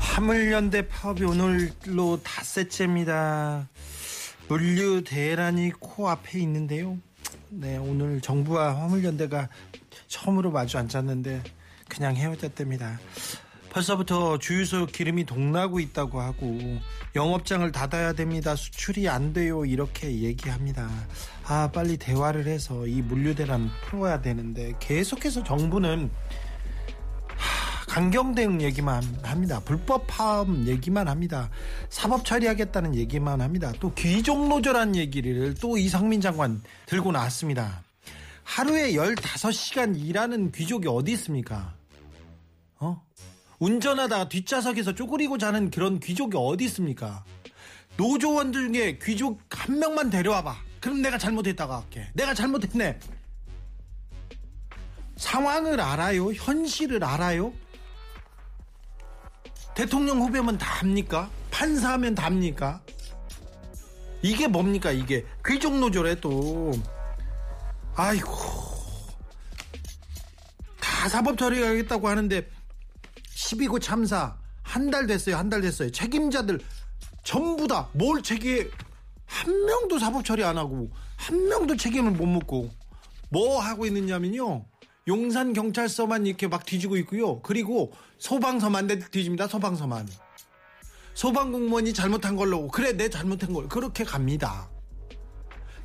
화물연대 파업이 오늘로 닷새째입니다. 물류 대란이 코앞에 있는데요. 네, 오늘 정부와 화물연대가 처음으로 마주 앉았는데 그냥 헤어졌답니다. 벌써부터 주유소 기름이 동나고 있다고 하고 영업장을 닫아야 됩니다. 수출이 안 돼요. 이렇게 얘기합니다. 아, 빨리 대화를 해서 이 물류 대란 풀어야 되는데 계속해서 정부는 강경 대응 얘기만 합니다. 불법 파업 얘기만 합니다. 사법 처리하겠다는 얘기만 합니다. 또 귀족노조란 얘기를 또 이상민 장관 들고 나왔습니다. 하루에 15시간 일하는 귀족이 어디 있습니까? 운전하다가 뒷좌석에서 쪼그리고 자는 그런 귀족이 어디 있습니까? 노조원 중에 귀족 한 명만 데려와봐. 그럼 내가 잘못했다고 할게. 내가 잘못했네. 상황을 알아요. 현실을 알아요. 대통령 후배면 다 합니까? 판사하면 다 합니까? 이게 뭡니까? 이게 귀족노조래 또. 아이고, 다 사법 처리하겠다고 하는데 12구 참사 한 달 됐어요. 책임자들 전부 다 뭘 책임해? 한 명도 사법 처리 안 하고 한 명도 책임을 못 묻고 뭐 하고 있느냐면요, 용산 경찰서만 이렇게 막 뒤지고 있고요. 그리고 소방서만 뒤집니다. 소방서만. 소방공무원이 잘못한 걸로, 그래 내 잘못한 걸, 그렇게 갑니다.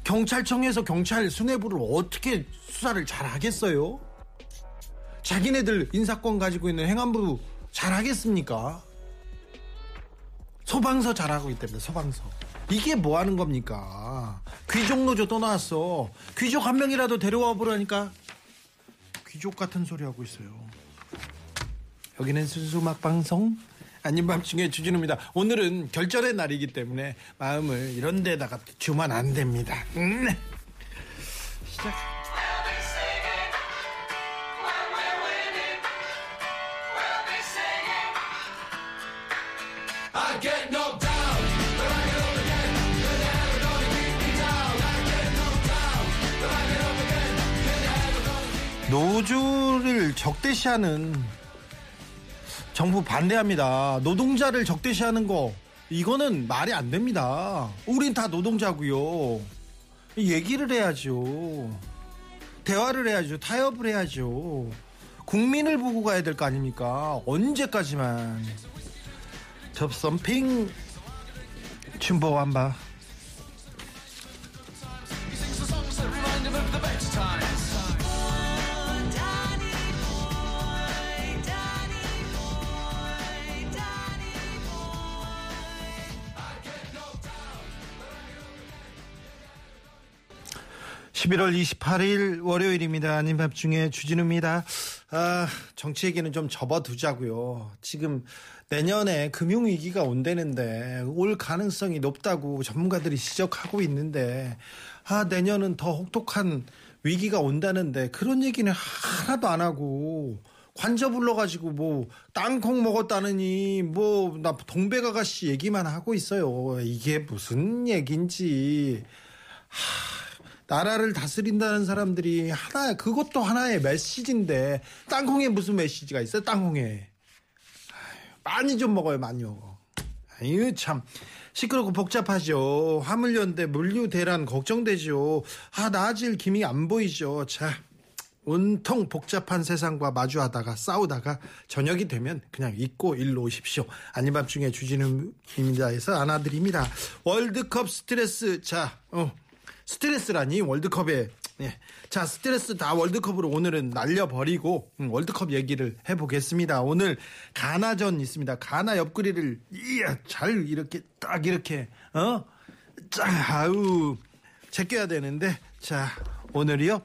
경찰청에서 경찰 수뇌부를 어떻게 수사를 잘 하겠어요? 자기네들 인사권 가지고 있는 행안부 잘 하겠습니까? 소방서 잘하고 있답니다. 소방서. 이게 뭐 하는 겁니까? 귀족노조 또 나왔어. 귀족 한 명이라도 데려와 보라니까 귀족 같은 소리 하고 있어요. 여기는 순수막 방송 아닌 밤중에 주진우입니다. 오늘은 결절의 날이기 때문에 마음을 이런 데다가 주면 안 됩니다. 시작. 노조를 적대시하는 정부 반대합니다. 노동자를 적대시하는 거, 이거는 말이 안 됩니다. 우린 다 노동자고요. 얘기를 해야죠. 대화를 해야죠. 타협을 해야죠. 국민을 보고 가야 될 거 아닙니까? 언제까지만. 접선핑 춘보완바. 네. 11월 28일 월요일입니다. 아닌 밤중에 주진우입니다. 아, 정치 얘기는 좀 접어두자고요. 지금 내년에 금융위기가 온다는데 올 가능성이 높다고 전문가들이 지적하고 있는데, 아, 내년은 더 혹독한 위기가 온다는데 그런 얘기는 하나도 안 하고 관저 불러가지고 뭐 땅콩 먹었다느니 뭐 나 동백아가씨 얘기만 하고 있어요. 이게 무슨 얘기인지. 나라를 다스린다는 사람들이 하나, 그것도 하나의 메시지인데 땅콩에 무슨 메시지가 있어요? 땅콩에. 많이 좀 먹어요. 많이 먹어. 아유, 참 시끄럽고 복잡하죠. 화물연대 물류 대란 걱정되죠. 아, 나아질 기미 안 보이죠. 자, 온통 복잡한 세상과 마주하다가 싸우다가 저녁이 되면 그냥 잊고 일로 오십시오. 아닌 밤중에 주진우입니다에서 안아드립니다. 월드컵 스트레스. 자, 스트레스라니, 월드컵에. 예. 자, 스트레스 다 월드컵으로 오늘은 날려버리고 월드컵 얘기를 해보겠습니다. 오늘 가나전 있습니다. 가나 옆구리를 잘 이렇게 딱 이렇게 제껴야 되는데, 자, 오늘이요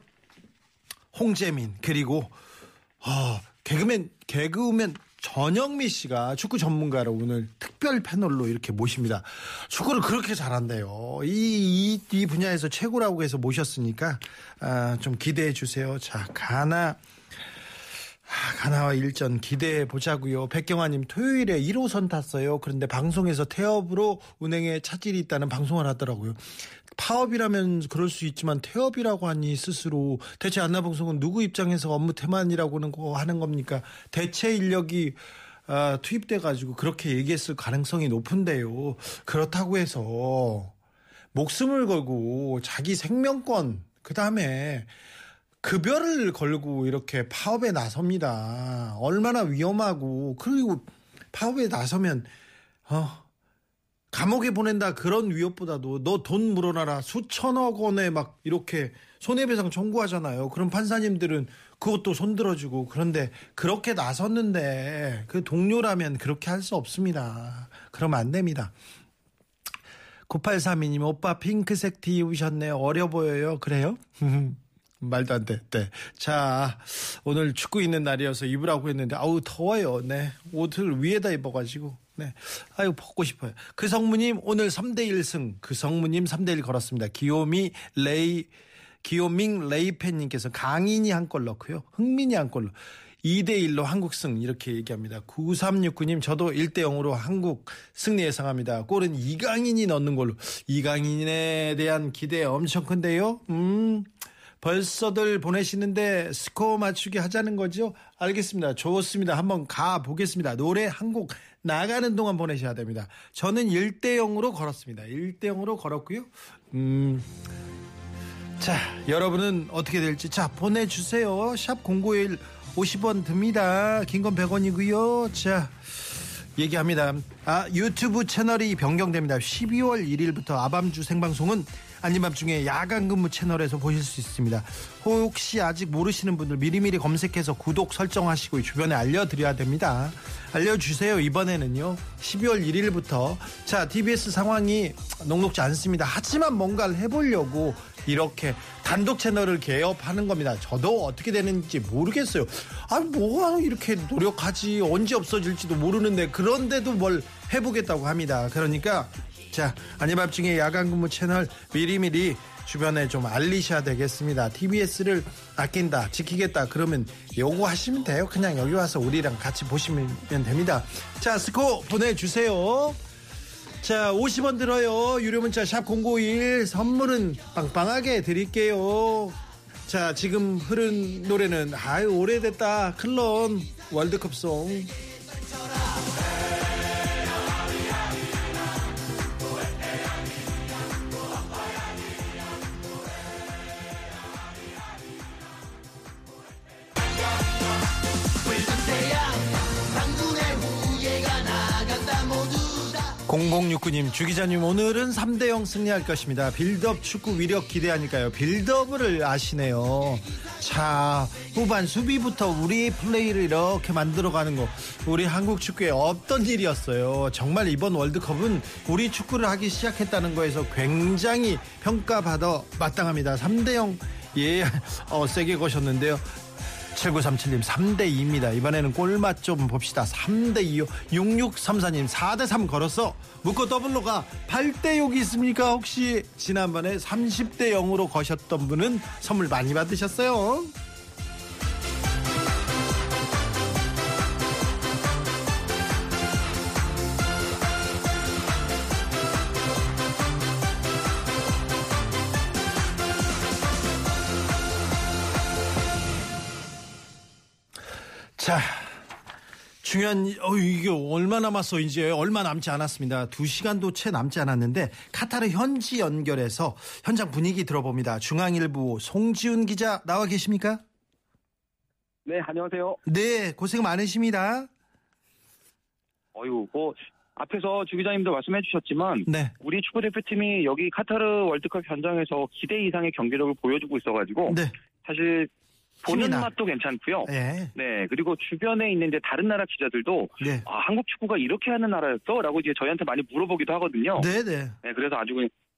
홍재민 그리고 개그맨 전영미 씨가 축구 전문가로 오늘 특별 패널로 이렇게 모십니다. 축구를 그렇게 잘한대요. 이 분야에서 최고라고 해서 모셨으니까 좀 기대해 주세요. 자, 가나와 1전 기대해 보자고요. 백경아님, 토요일에 1호선 탔어요. 그런데 방송에서 태업으로 운행에 차질이 있다는 방송을 하더라고요. 파업이라면 그럴 수 있지만 태업이라고 하니 스스로, 대체 안나방송은 누구 입장에서 업무 태만이라고 하는 겁니까? 대체 인력이 투입돼가지고 그렇게 얘기했을 가능성이 높은데요. 그렇다고 해서 목숨을 걸고 자기 생명권, 그 다음에 급여를 걸고 이렇게 파업에 나섭니다. 얼마나 위험하고, 그리고 파업에 나서면 감옥에 보낸다 그런 위협보다도 너 돈 물어놔라, 수천억 원에 막 이렇게 손해배상 청구하잖아요. 그럼 판사님들은 그것도 손들어주고. 그런데 그렇게 나섰는데 그 동료라면 그렇게 할 수 없습니다. 그러면 안 됩니다. 9832님, 오빠 핑크색 티 입으셨네요. 어려 보여요. 그래요? 말도 안 돼. 네. 자, 오늘 축구 있는 날이어서 입으라고 했는데 아우 더워요. 네. 옷을 위에다 입어가지고. 네. 아유 벗고 싶어요. 그 성무님 오늘 3대1 승. 그 성무님 3대1 걸었습니다. 기요밍 레이팬님께서 강인이 한 골 넣고요. 흥민이 한 골. 2대1로 한국 승 이렇게 얘기합니다. 9369님 저도 1대0으로 한국 승리 예상합니다. 골은 이강인이 넣는 걸로. 이강인에 대한 기대 엄청 큰데요. 벌써들 보내시는데 스코어 맞추기 하자는 거죠? 알겠습니다. 좋습니다. 한번 가보겠습니다. 노래 한 곡 나가는 동안 보내셔야 됩니다. 저는 1대0으로 걸었습니다. 1대0으로 걸었고요. 자, 여러분은 어떻게 될지. 자, 보내주세요. 샵 091 50원 듭니다. 긴 건 100원이고요. 자, 얘기합니다. 유튜브 채널이 변경됩니다. 12월 1일부터 아밤주 생방송은 아침밤중에 야간근무 채널에서 보실 수 있습니다. 혹시 아직 모르시는 분들 미리미리 검색해서 구독 설정하시고 주변에 알려드려야 됩니다. 알려주세요. 이번에는요 12월 1일부터 자, TBS 상황이 녹록지 않습니다. 하지만 뭔가를 해보려고 이렇게 단독 채널을 개업하는 겁니다. 저도 어떻게 되는지 모르겠어요. 뭐가 이렇게 노력하지, 언제 없어질지도 모르는데 그런데도 뭘 해보겠다고 합니다. 그러니까 자, 아침밤중에 야간근무 채널 미리미리 주변에 좀 알리셔야 되겠습니다. TBS를 아낀다, 지키겠다 그러면 요구하시면 돼요. 그냥 여기 와서 우리랑 같이 보시면 됩니다. 자, 스코어 보내주세요. 자, 50원 들어요. 유료문자 샵091 선물은 빵빵하게 드릴게요. 자, 지금 흐른 노래는 오래됐다, 클론 월드컵송. 공공육구님, 주기자님 오늘은 3대0 승리할 것입니다. 빌드업 축구 위력 기대하니까요. 빌드업을 아시네요. 자, 후반 수비부터 우리 플레이를 이렇게 만들어가는 거 우리 한국 축구에 없던 일이었어요. 정말 이번 월드컵은 우리 축구를 하기 시작했다는 거에서 굉장히 평가받아 마땅합니다. 3대0 세게 거셨는데요. 7937님 3대2입니다. 이번에는 꼴맛 좀 봅시다. 3대2요. 6634님 4대3 걸었어. 묶어 더블로 가. 8대6이 있습니까? 혹시 지난번에 30대0으로 거셨던 분은 선물 많이 받으셨어요. 자, 중요한 이게 얼마 남았어. 이제 얼마 남지 않았습니다. 2시간도 채 남지 않았는데 카타르 현지 연결해서 현장 분위기 들어봅니다. 중앙일보 송지훈 기자 나와 계십니까? 네, 안녕하세요. 네, 고생 많으십니다. 앞에서 주 기자님도 말씀해 주셨지만 네. 우리 축구대표팀이 여기 카타르 월드컵 현장에서 기대 이상의 경기력을 보여주고 있어가지고 네. 사실 보는 맛도 괜찮고요. 네. 네. 그리고 주변에 있는 이제 다른 나라 기자들도 네. 한국 축구가 이렇게 하는 나라였어라고 이제 저희한테 많이 물어보기도 하거든요. 네, 네. 네, 그래서 아주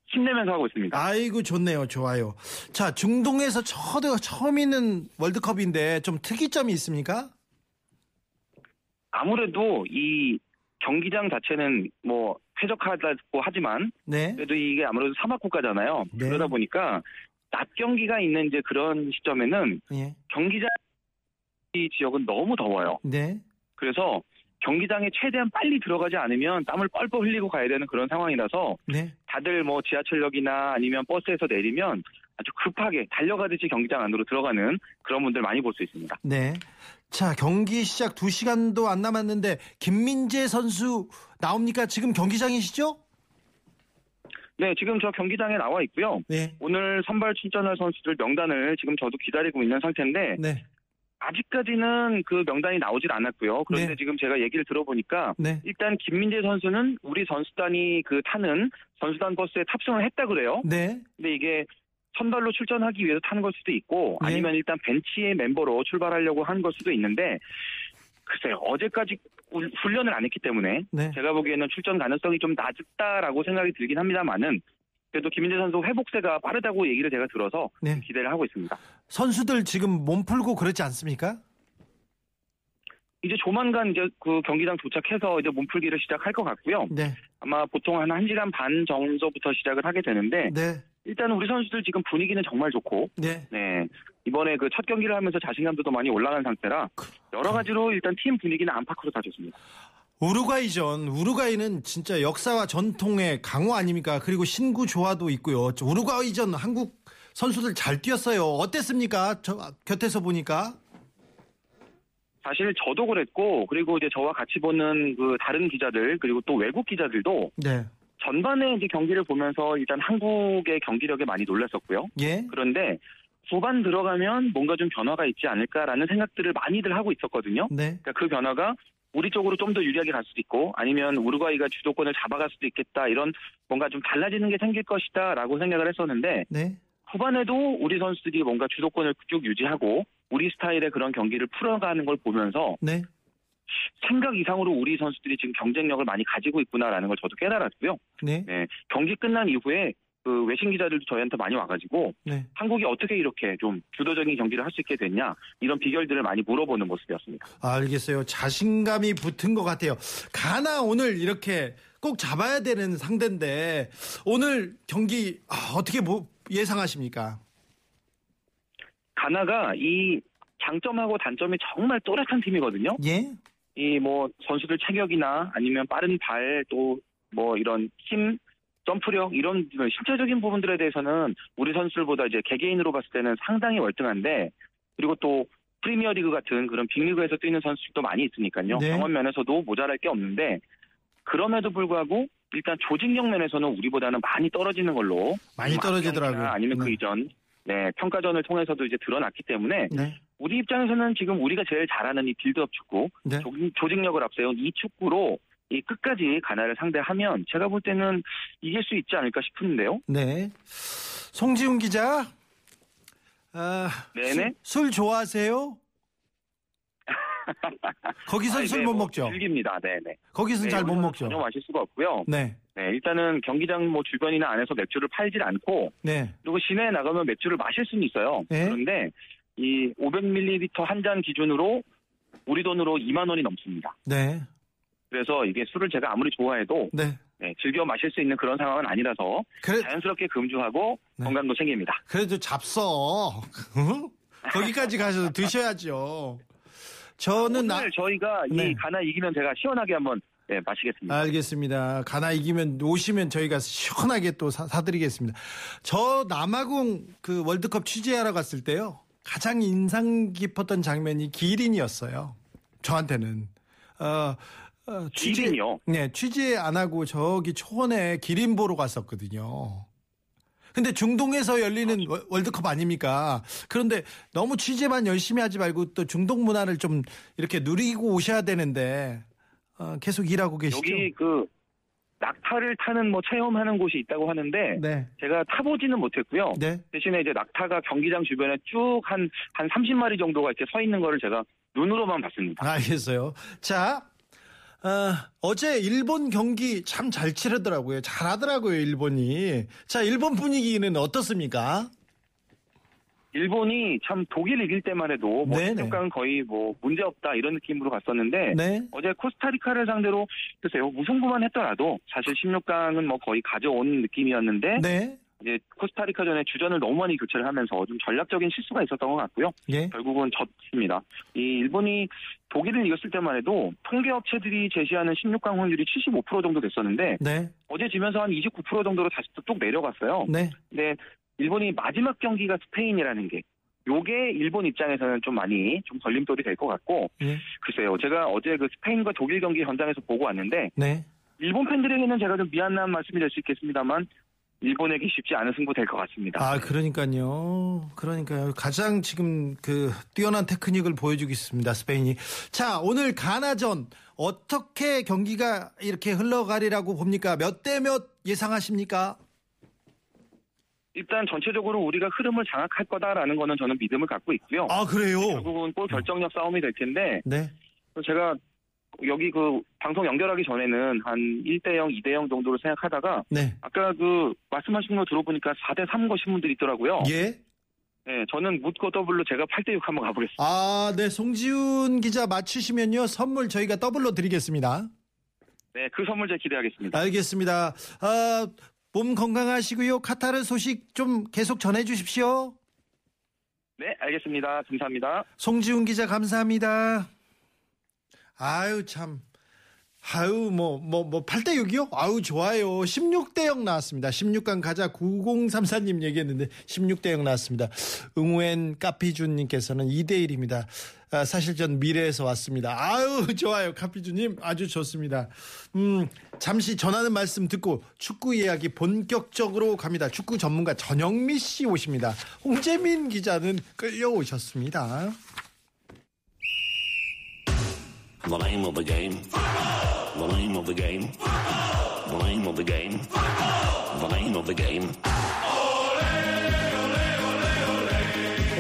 힘내면서 하고 있습니다. 아이고, 좋네요. 좋아요. 자, 중동에서 처음 있는 월드컵인데 좀 특이점이 있습니까? 아무래도 이 경기장 자체는 뭐 쾌적하다고 하지만 네. 그래도 이게 아무래도 사막 국가잖아요. 네. 그러다 보니까 낮 경기가 있는 이제 그런 시점에는 예. 경기장 이 지역은 너무 더워요. 네. 그래서 경기장에 최대한 빨리 들어가지 않으면 땀을 뻘뻘 흘리고 가야 되는 그런 상황이라서 네. 다들 뭐 지하철역이나 아니면 버스에서 내리면 아주 급하게 달려가듯이 경기장 안으로 들어가는 그런 분들 많이 볼 수 있습니다. 네. 자, 경기 시작 2시간도 안 남았는데 김민재 선수 나옵니까? 지금 경기장이시죠? 네, 지금 저 경기장에 나와 있고요. 네. 오늘 선발 출전할 선수들 명단을 지금 저도 기다리고 있는 상태인데 네. 아직까지는 그 명단이 나오질 않았고요. 그런데 네. 지금 제가 얘기를 들어보니까 네. 일단 김민재 선수는 우리 선수단이 그 타는 선수단 버스에 탑승을 했다 그래요. 네. 근데 이게 선발로 출전하기 위해서 타는 걸 수도 있고 네. 아니면 일단 벤치의 멤버로 출발하려고 한 걸 수도 있는데 글쎄요. 어제까지 훈련을 안 했기 때문에 네. 제가 보기에는 출전 가능성이 좀 낮다라고 생각이 들긴 합니다만은 그래도 김민재 선수 회복세가 빠르다고 얘기를 제가 들어서 네. 기대를 하고 있습니다. 선수들 지금 몸 풀고 그렇지 않습니까? 이제 조만간 이제 그 경기장 도착해서 이제 몸 풀기를 시작할 것 같고요. 네. 아마 보통 한 1시간 반 정도부터 시작을 하게 되는데 네. 일단 우리 선수들 지금 분위기는 정말 좋고 네. 네. 이번에 그 첫 경기를 하면서 자신감도 더 많이 올라간 상태라 여러 가지로 일단 팀 분위기는 안팎으로 다 좋습니다. 우루과이전, 우루과이는 진짜 역사와 전통의 강호 아닙니까? 그리고 신구 조화도 있고요. 우루과이전 한국 선수들 잘 뛰었어요. 어땠습니까? 저 곁에서 보니까. 사실 저도 그랬고 그리고 이제 저와 같이 보는 그 다른 기자들 그리고 또 외국 기자들도 네. 전반에 이제 경기를 보면서 일단 한국의 경기력에 많이 놀랐었고요. 예. 그런데 후반 들어가면 뭔가 좀 변화가 있지 않을까라는 생각들을 많이들 하고 있었거든요. 네. 그러니까 그 변화가 우리 쪽으로 좀 더 유리하게 갈 수도 있고 아니면 우루과이가 주도권을 잡아갈 수도 있겠다. 이런 뭔가 좀 달라지는 게 생길 것이다 라고 생각을 했었는데 네. 후반에도 우리 선수들이 뭔가 주도권을 쭉 유지하고 우리 스타일의 그런 경기를 풀어가는 걸 보면서 네. 생각 이상으로 우리 선수들이 지금 경쟁력을 많이 가지고 있구나라는 걸 저도 깨달았고요. 네. 네. 경기 끝난 이후에 그 외신 기자들도 저희한테 많이 와가지고 네. 한국이 어떻게 이렇게 좀 주도적인 경기를 할 수 있게 됐냐 이런 비결들을 많이 물어보는 모습이었습니다. 알겠어요. 자신감이 붙은 것 같아요. 가나 오늘 이렇게 꼭 잡아야 되는 상대인데 오늘 경기 어떻게 예상하십니까? 가나가 이 장점하고 단점이 정말 또렷한 팀이거든요. 예. 이 뭐 선수들 체격이나 아니면 빠른 발 또 뭐 이런 힘 점프력 이런 신체적인 부분들에 대해서는 우리 선수들보다 이제 개개인으로 봤을 때는 상당히 월등한데 그리고 또 프리미어리그 같은 그런 빅리그에서 뛰는 선수들도 많이 있으니까요. 네. 경험 면에서도 모자랄 게 없는데 그럼에도 불구하고 일단 조직력 면에서는 우리보다는 많이 떨어지는 걸로 많이 떨어지더라고요. 아니면 네. 그 이전 네 평가전을 통해서도 이제 드러났기 때문에 네. 우리 입장에서는 지금 우리가 제일 잘하는 이 빌드업 축구 네. 조직력을 앞세운 이 축구로 이 끝까지 가나를 상대하면 제가 볼 때는 이길 수 있지 않을까 싶은데요. 네. 송지훈 기자. 아, 네네. 술 좋아하세요? 거기서 술 못 먹죠? 즐깁니다. 네네. 거기서 네, 잘 못 먹죠? 전혀 마실 수가 없고요. 네. 네. 일단은 경기장 뭐 주변이나 안에서 맥주를 팔질 않고. 네. 그리고 시내에 나가면 맥주를 마실 수는 있어요. 네. 그런데 이 500ml 한 잔 기준으로 우리 돈으로 2만 원이 넘습니다. 네. 그래서 이게 술을 제가 아무리 좋아해도 네. 네, 즐겨 마실 수 있는 그런 상황은 아니라서 자연스럽게 금주하고 네. 건강도 챙깁니다. 그래도 잡서 거기까지 가셔서 드셔야죠. 저는 오늘 저희가 네. 이 가나 이기면 제가 시원하게 한번 네, 마시겠습니다. 알겠습니다. 가나 이기면 오시면 저희가 시원하게 또 사드리겠습니다. 저 남아공 그 월드컵 취재하러 갔을 때요 가장 인상 깊었던 장면이 기린이었어요. 저한테는. 기린이요? 네, 취재 안 하고 저기 초원에 기린 보러 갔었거든요. 근데 중동에서 열리는 월드컵 아닙니까? 그런데 너무 취재만 열심히 하지 말고 또 중동 문화를 좀 이렇게 누리고 오셔야 되는데 계속 일하고 계시죠? 여기 그 낙타를 타는 뭐 체험하는 곳이 있다고 하는데 네. 제가 타보지는 못했고요. 네. 대신에 이제 낙타가 경기장 주변에 쭉 한 30마리 정도가 이렇게 서 있는 거를 제가 눈으로만 봤습니다. 알겠어요. 자. 어제 일본 경기 참 잘 치르더라고요. 잘하더라고요, 일본이. 자, 일본 분위기는 어떻습니까? 일본이 참 독일 이길 때만 해도 뭐 16강은 거의 뭐 문제 없다 이런 느낌으로 갔었는데 네. 어제 코스타리카를 상대로 글쎄요 무승부만 했더라도 사실 16강은 뭐 거의 가져온 느낌이었는데 네. 이제 코스타리카전에 주전을 너무 많이 교체를 하면서 좀 전략적인 실수가 있었던 것 같고요. 예. 결국은 졌습니다. 이 일본이 독일을 이겼을 때만 해도 통계업체들이 제시하는 16강 확률이 75% 정도 됐었는데 네. 어제 지면서 한 29% 정도로 다시 또 뚝 내려갔어요. 네. 근데 일본이 마지막 경기가 스페인이라는 게 요게 일본 입장에서는 좀 많이 좀 걸림돌이 될 것 같고 예. 글쎄요. 제가 어제 그 스페인과 독일 경기 현장에서 보고 왔는데 네. 일본 팬들에게는 제가 좀 미안한 말씀이 될 수 있겠습니다만 일본에게 쉽지 않은 승부 될 것 같습니다. 아, 그러니까요. 그러니까요. 가장 지금 그 뛰어난 테크닉을 보여주고 있습니다. 스페인이. 자, 오늘 가나전 어떻게 경기가 이렇게 흘러가리라고 봅니까? 몇 대 몇 예상하십니까? 일단 전체적으로 우리가 흐름을 장악할 거다라는 거는 저는 믿음을 갖고 있고요. 아, 그래요? 결국은 골 결정력 싸움이 될 텐데. 네. 제가 여기 그 방송 연결하기 전에는 한 1대0, 2대0 정도로 생각하다가 네. 아까 그 말씀하신 거 들어보니까 4대3 거신 분들이 있더라고요. 예. 네, 저는 묻고 더블로 제가 8대6 한번 가보겠습니다. 아, 네. 송지훈 기자 맞추시면요. 선물 저희가 더블로 드리겠습니다. 네, 그 선물 제가 기대하겠습니다. 알겠습니다. 아, 몸 건강하시고요. 카타르 소식 좀 계속 전해 주십시오. 네, 알겠습니다. 감사합니다. 송지훈 기자 감사합니다. 아유, 참. 아유, 8대6이요? 아유, 좋아요. 16대0 나왔습니다. 16강 가자. 9034님 얘기했는데, 16대0 나왔습니다. 응우엔 카피준님께서는 2대1입니다. 아, 사실 전 미래에서 왔습니다. 아유, 좋아요. 카피준님, 아주 좋습니다. 잠시 전하는 말씀 듣고 축구 이야기 본격적으로 갑니다. 축구 전문가 전영미 씨 오십니다. 홍재민 기자는 끌려오셨습니다. The name of the game. The name of the game. The name of the game. The name of the game.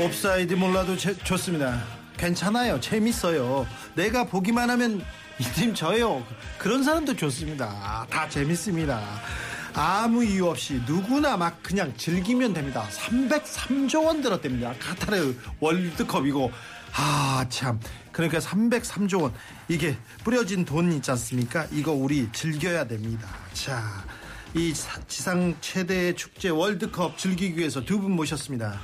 옵사이드 몰라도 좋습니다. 괜찮아요. 재밌어요. 내가 보기만 하면 이 팀 져요. 그런 사람도 좋습니다. 다 재밌습니다. 아무 이유 없이 누구나 막 그냥 즐기면 됩니다. 303조 원 들었답니다. 카타르 월드컵이고. 아, 참. 그러니까 303조 원. 이게 뿌려진 돈 있지 않습니까? 이거 우리 즐겨야 됩니다. 자, 이 지상 최대의 축제 월드컵 즐기기 위해서 두 분 모셨습니다.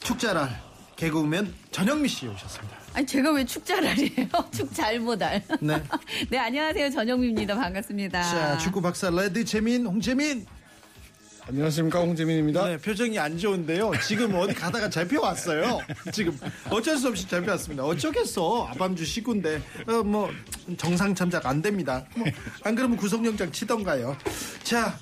축자랄 개그우먼 전영미 씨 오셨습니다. 아니, 제가 왜 축자랄이에요? 축잘못알. 네. 네, 안녕하세요. 전영미입니다. 반갑습니다. 자, 축구 박사 레드 재민, 홍재민. 안녕하십니까, 홍재민입니다. 네, 표정이 안 좋은데요. 지금 어디 가다가 잡혀왔어요. 지금 어쩔 수 없이 잡혀왔습니다. 어쩌겠어. 아밤주 시군데 정상 참작 안 됩니다. 안 그러면 구속영장 치던가요. 자,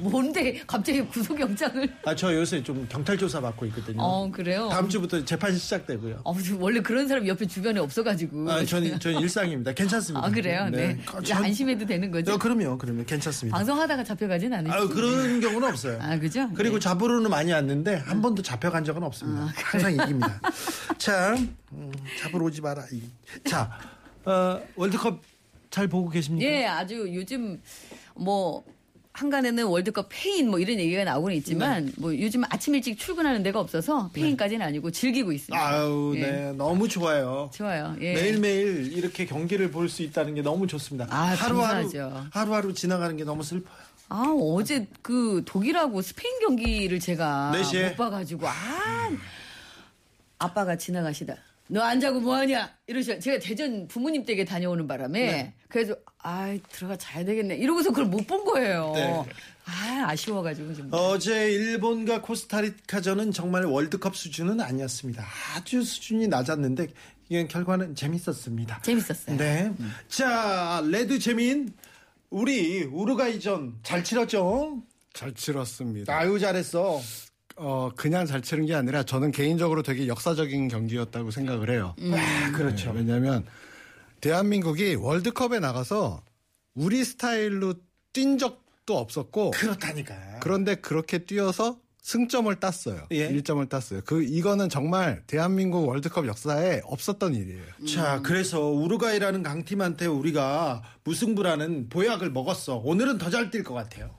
뭔데 갑자기 구속영장을? 아, 저 요새 좀 경찰 조사 받고 있거든요. 그래요? 다음 주부터 재판 시작되고요. 원래 그런 사람 옆에 주변에 없어가지고. 아, 저는 일상입니다. 괜찮습니다. 아, 그래요? 네. 안심해도 되는 거죠? 그럼요. 괜찮습니다. 방송하다가 잡혀가진 않으시죠? 아, 그런 경우는 없어요. 아, 그죠? 그리고 네. 잡으러는 많이 왔는데 한 번도 잡혀간 적은 없습니다. 아, 항상 이깁니다. 자, 잡으러 오지 마라. 자, 월드컵 잘 보고 계십니까? 예, 아주 요즘 한간에는 월드컵 페인 이런 얘기가 나오고는 있지만 네. 요즘 아침 일찍 출근하는 데가 없어서 페인까지는 네. 아니고 즐기고 있습니다. 아유, 예. 네, 너무 좋아요. 예. 매일매일 이렇게 경기를 볼 수 있다는 게 너무 좋습니다. 아, 하루하루 지나가는 게 너무 슬퍼요. 아, 어제 그 독일하고 스페인 경기를 제가 4시에? 못 봐가지고 아빠가 지나가시다. 너 안 자고 뭐하냐? 이러셔. 제가 대전 부모님 댁에 다녀오는 바람에 네. 그래서 들어가 자야 되겠네. 이러고서 그걸 못 본 거예요. 네. 아쉬워가지고 지금. 어제 일본과 코스타리카전은 정말 월드컵 수준은 아니었습니다. 아주 수준이 낮았는데 결과는 재밌었습니다. 재밌었어요. 네. 자, 레드 재민, 우리 우루과이전 잘 치렀죠? 잘 치렀습니다. 아유, 잘했어. 그냥 잘 치른 게 아니라 저는 개인적으로 되게 역사적인 경기였다고 생각을 해요. 그렇죠. 네, 왜냐하면 대한민국이 월드컵에 나가서 우리 스타일로 뛴 적도 없었고. 그렇다니까. 그런데 그렇게 뛰어서 승점을 땄어요. 예. 1점을 땄어요. 이거는 정말 대한민국 월드컵 역사에 없었던 일이에요. 자, 그래서 우루과이라는 강팀한테 우리가 무승부라는 보약을 먹었어. 오늘은 더 잘 뛸 것 같아요.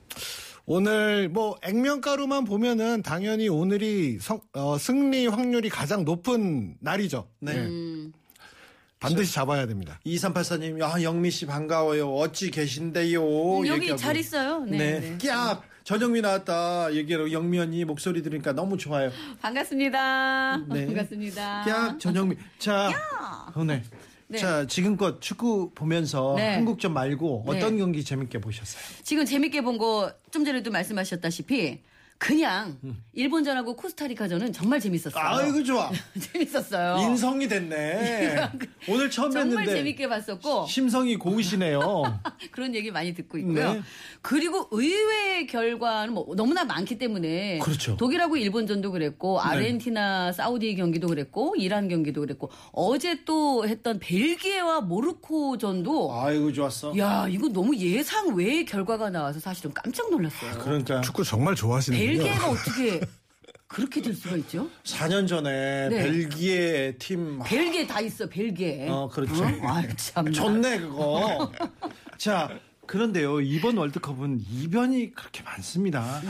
오늘 뭐 액면가로만 보면은 당연히 오늘이 승리 확률이 가장 높은 날이죠. 네. 반드시 잡아야 됩니다. 2384님, 아, 영미 씨 반가워요. 어찌 계신데요? 여기 잘 있어요. 네. 네. 꺄! 전영미 나왔다. 얘기로 영미 언니 목소리 들으니까 너무 좋아요. 반갑습니다. 네. 반갑습니다. 꺄! 전영미. 자, 야! 오늘. 네. 자, 지금껏 축구 보면서 네. 한국전 말고 어떤 네. 경기 재밌게 보셨어요? 지금 재밌게 본 거 좀 전에도 말씀하셨다시피 그냥 일본전하고 코스타리카전은 정말 재밌었어요. 아이고 좋아. 재밌었어요. 인성이 됐네. 오늘 처음 정말 했는데 정말 재밌게 봤었고 심성이 고우시네요. 그런 얘기 많이 듣고 있고요. 네. 그리고 의외의 결과는 뭐 너무나 많기 때문에 그렇죠. 독일하고 일본전도 그랬고 아르헨티나 네. 사우디 경기도 그랬고 이란 경기도 그랬고 어제 또 했던 벨기에와 모로코전도 아이고 좋았어. 야 이거 너무 예상 외의 결과가 나와서 사실은 깜짝 놀랐어요. 아, 그러니까 축구 정말 좋아하시네요. 벨기에가 어떻게 그렇게 될 수가 있죠? 4년 전에 네. 벨기에 팀. 벨기에 다 있어, 벨기에. 어, 그렇죠. 아, 참. 좋네, 그거. 자, 그런데요, 이번 월드컵은 이변이 그렇게 많습니다.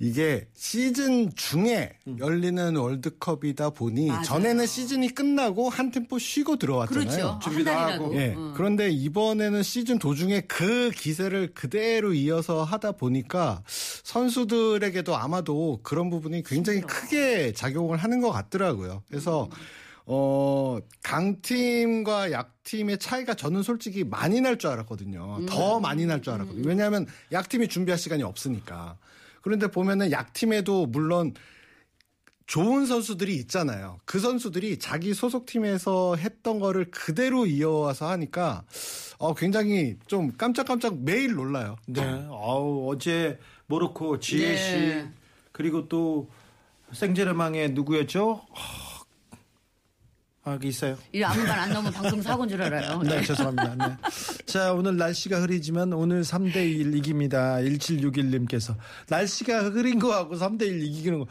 이게 시즌 중에 열리는 월드컵이다 보니 맞아요. 전에는 시즌이 끝나고 한 템포 쉬고 들어왔잖아요. 그렇죠. 준비도 하고. 네. 그런데 이번에는 시즌 도중에 그 기세를 그대로 이어서 하다 보니까 선수들에게도 아마도 그런 부분이 굉장히 크게 작용을 하는 것 같더라고요. 그래서 강팀과 약팀의 차이가 저는 솔직히 많이 날 줄 알았거든요. 더 많이 날 줄 알았거든요. 왜냐하면 약팀이 준비할 시간이 없으니까. 그런데 보면은 약팀에도 물론 좋은 선수들이 있잖아요. 그 선수들이 자기 소속팀에서 했던 거를 그대로 이어와서 하니까 굉장히 좀 깜짝깜짝 매일 놀라요. 네. 아우 어제 모로코 지혜 씨 네. 그리고 또 생제르맹의 누구였죠? 아, 여기 있어요. 일 아무 말 안 나오면 방송 사고인 줄 알아요. 네, 죄송합니다. 네. 자, 오늘 날씨가 흐리지만 오늘 3대1 이깁니다. 1761님께서. 날씨가 흐린 거하고 3대1 이기는 거.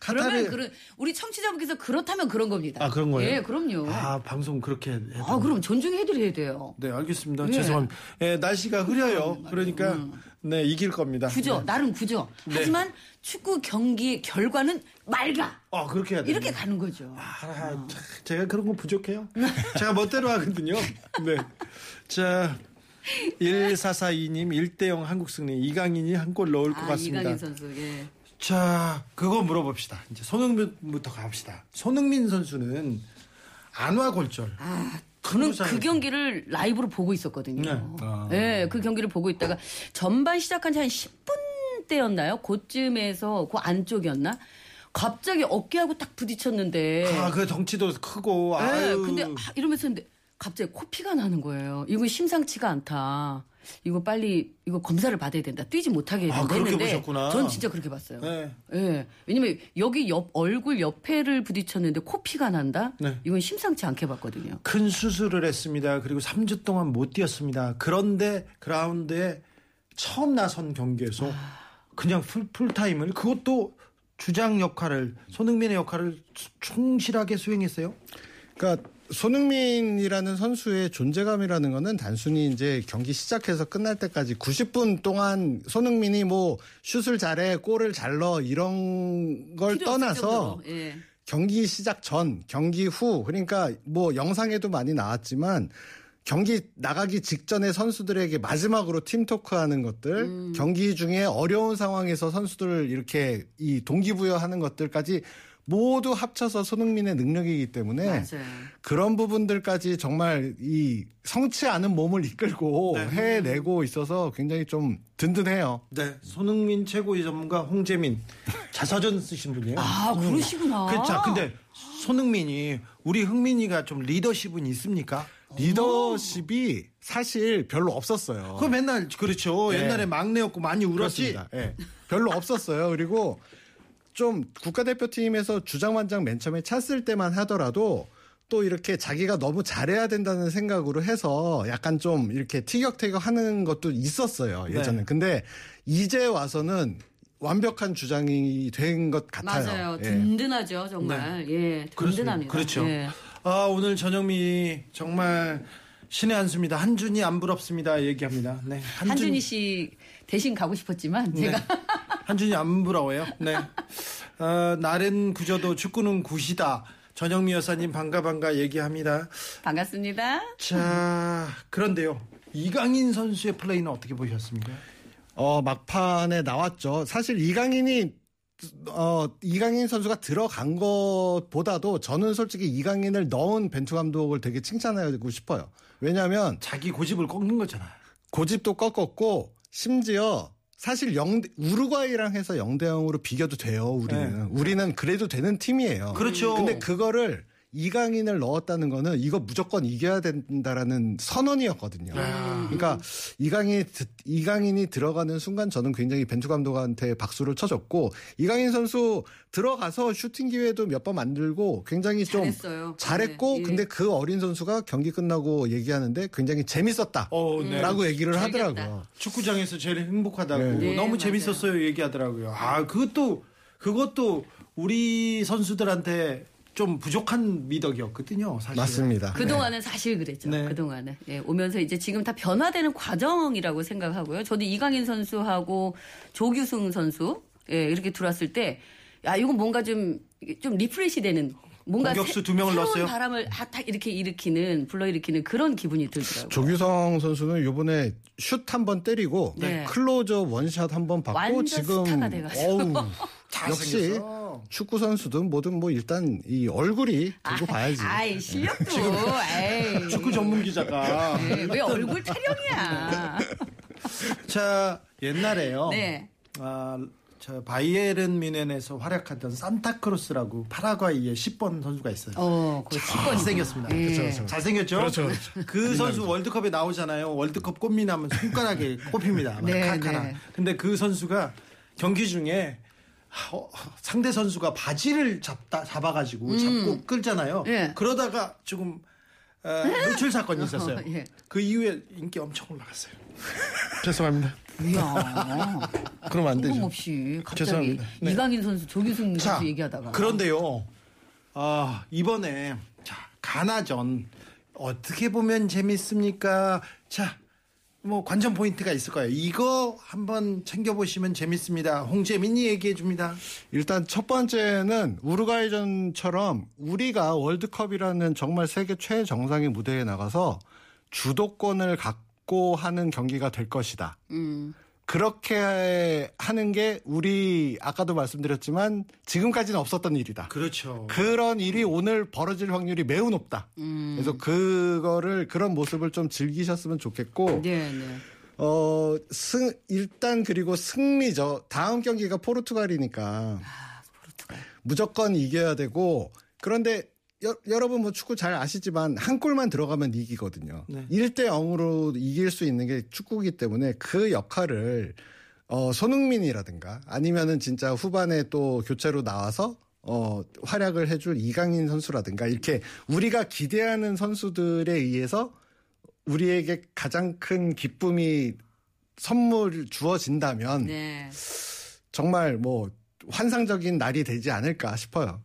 카타르. 그러면 우리 청취자분께서 그렇다면 그런 겁니다. 아, 그런 거예요? 예, 그럼요. 아, 방송 그렇게 해야 돼요. 아, 그럼 존중해드려야 돼요. 네, 알겠습니다. 예. 죄송합니다. 예, 날씨가 흐려요. 그러니까, 네, 이길 겁니다. 구죠. 네. 나름 구죠. 네. 하지만 축구 경기 결과는 맑아. 아, 그렇게 해야 돼요. 이렇게 가는 거죠. 제가 그런 거 부족해요. 제가 멋대로 하거든요. 네. 자. 1442님, 1대0 한국 승리. 이강인이 한 골 넣을 것 같습니다. 이강인 선수, 예. 자, 그거 물어봅시다. 이제 손흥민부터 가봅시다. 손흥민 선수는 안와 골절. 아, 저는 그 경기를 라이브로 보고 있었거든요. 네. 네, 그 경기를 보고 있다가 전반 시작한 지 한 10분 때였나요? 그쯤에서 그 안쪽이었나? 갑자기 어깨하고 딱 부딪혔는데. 아, 그 덩치도 크고. 네, 아유. 근데 이러면서 근데 갑자기 코피가 나는 거예요. 이거 심상치가 않다. 이거 빨리 이거 검사를 받아야 된다. 뛰지 못하게 했는데 전 진짜 그렇게 봤어요. 네. 네. 왜냐면 여기 옆 얼굴 옆에를 부딪혔는데 코피가 난다. 네. 이건 심상치 않게 봤거든요. 큰 수술을 했습니다. 그리고 3주 동안 못 뛰었습니다. 그런데 그라운드에 처음 나선 경기에서 그냥 풀타임을 그것도 주장 역할을 손흥민의 역할을 충실하게 수행했어요. 그러니까 손흥민이라는 선수의 존재감이라는 거는 단순히 이제 경기 시작해서 끝날 때까지 90분 동안 손흥민이 뭐 슛을 잘해, 골을 잘 넣어 이런 걸 떠나서 예. 경기 시작 전, 경기 후 그러니까 뭐 영상에도 많이 나왔지만 경기 나가기 직전에 선수들에게 마지막으로 팀토크하는 것들, 경기 중에 어려운 상황에서 선수들을 이렇게 이 동기부여하는 것들까지 모두 합쳐서 손흥민의 능력이기 때문에 맞아요. 그런 부분들까지 정말 이 성치 않은 몸을 이끌고 네. 해내고 있어서 굉장히 좀 든든해요. 네, 손흥민 최고의 전문가 홍재민 자서전 쓰신 분이에요. 아 그러시구나. 그렇죠. 근데 손흥민이 우리 흥민이가 좀 리더십은 있습니까? 리더십이 사실 별로 없었어요. 그 맨날 그렇죠. 네. 옛날에 막내였고 많이 울었지. 네. 별로 없었어요. 그리고 좀 국가대표팀에서 주장만장 맨 처음에 찼을 때만 하더라도 또 이렇게 자기가 너무 잘해야 된다는 생각으로 해서 약간 좀 이렇게 티격태격하는 것도 있었어요. 예전에. 네. 근데 이제 와서는 완벽한 주장이 된 것 같아요. 맞아요. 든든하죠. 예. 정말. 네. 예, 든든합니다. 그렇죠. 예. 아, 오늘 전영미 정말 신의 한 수입니다. 한준이 안 부럽습니다. 얘기합니다. 네, 한준이 씨 대신 가고 싶었지만 제가. 네. 한준이 안 부러워요. 네. 날은 구저도 축구는 굿이다. 전영미 여사님 반가 얘기합니다. 반갑습니다. 자, 그런데요. 이강인 선수의 플레이는 어떻게 보셨습니까? 막판에 나왔죠. 사실 이강인 선수가 들어간 것보다도 저는 솔직히 이강인을 넣은 벤투 감독을 되게 칭찬하고 싶어요. 왜냐하면 자기 고집을 꺾는 거잖아요. 고집도 꺾었고 심지어 사실 우루과이랑 해서 0-0으로 비겨도 돼요. 우리는. 네. 우리는 그래도 되는 팀이에요. 그렇죠. 근데 그거를 이강인을 넣었다는 거는 이거 무조건 이겨야 된다라는 선언이었거든요. 그러니까 이강인이 들어가는 순간 저는 굉장히 벤투 감독한테 박수를 쳐줬고, 이강인 선수 들어가서 슈팅 기회도 몇 번 만들고 굉장히 좀 잘했어요. 잘했고 네. 근데 그 어린 선수가 경기 끝나고 얘기하는데 굉장히 재밌었다라고 네. 얘기를 즐겼다. 하더라고요. 축구장에서 제일 행복하다고 네. 네, 너무 재밌었어요 맞아요. 얘기하더라고요. 아 그것도 우리 선수들한테 좀 부족한 미덕이었거든요. 사실. 맞습니다. 그동안은 네. 사실 그랬죠. 네. 그동안은. 예, 오면서 이제 지금 다 변화되는 과정이라고 생각하고요. 저도 이강인 선수하고 조규성 선수 예, 이렇게 들어왔을 때 야, 이건 뭔가 좀 리프레시 되는 뭔가 공격수 2명을 넣었어요. 새로운 바람을 이렇게 불러일으키는 그런 기분이 들더라고요. 조규성 선수는 이번에 슛 한 번 때리고 네. 클로저 원샷 한 번 받고 완전 지금 스타가 돼가지고. 역시 축구 선수든 뭐든 뭐 일단 이 얼굴이 들고 봐야지. 아이 실력도. 에이. 축구 전문 기자가 왜 얼굴 타령이야. 자 옛날에요. 네. 저 바이에른 뮌헨에서 활약하던 산타크로스라고 파라과이의 10번 선수가 있어요. 그 10번이 생겼습니다. 그렇죠. 잘생겼죠? 그렇죠. 그 선수 월드컵에 나오잖아요. 월드컵 꽃미남은 손가락에 꼽힙니다. 네, 카카나. 네. 근데 그 선수가 경기 중에 상대 선수가 바지를 잡아가지고 잡고 끌잖아요. 예. 그러다가 조금 노출 사건이 있었어요. 예. 그 이후에 인기 엄청 올라갔어요. 죄송합니다. 이야. 그럼 안 되죠. 없이 갑자기 죄송합니다. 네. 이강인 선수, 조규승 선수 얘기하다가. 그런데요. 이번에 가나전 어떻게 보면 재밌습니까? 자. 뭐 관전 포인트가 있을 거예요. 이거 한번 챙겨보시면 재밌습니다. 홍재민이 얘기해 줍니다. 일단 첫 번째는 우루과이전처럼 우리가 월드컵이라는 정말 세계 최정상의 무대에 나가서 주도권을 갖고 하는 경기가 될 것이다. 그렇게 하는 게 우리 아까도 말씀드렸지만 지금까지는 없었던 일이다. 그렇죠. 그런 일이 오늘 벌어질 확률이 매우 높다. 그래서 그런 모습을 좀 즐기셨으면 좋겠고. 네, 네. 일단 그리고 승리죠. 다음 경기가 포르투갈이니까. 아, 포르투갈. 무조건 이겨야 되고. 그런데 여러분 뭐 축구 잘 아시지만 한 골만 들어가면 이기거든요. 네. 1-0으로 이길 수 있는 게 축구이기 때문에 그 역할을 손흥민이라든가 아니면은 진짜 후반에 또 교체로 나와서 활약을 해줄 이강인 선수라든가 이렇게 우리가 기대하는 선수들에 의해서 우리에게 가장 큰 기쁨이 선물 주어진다면 네. 정말 뭐 환상적인 날이 되지 않을까 싶어요.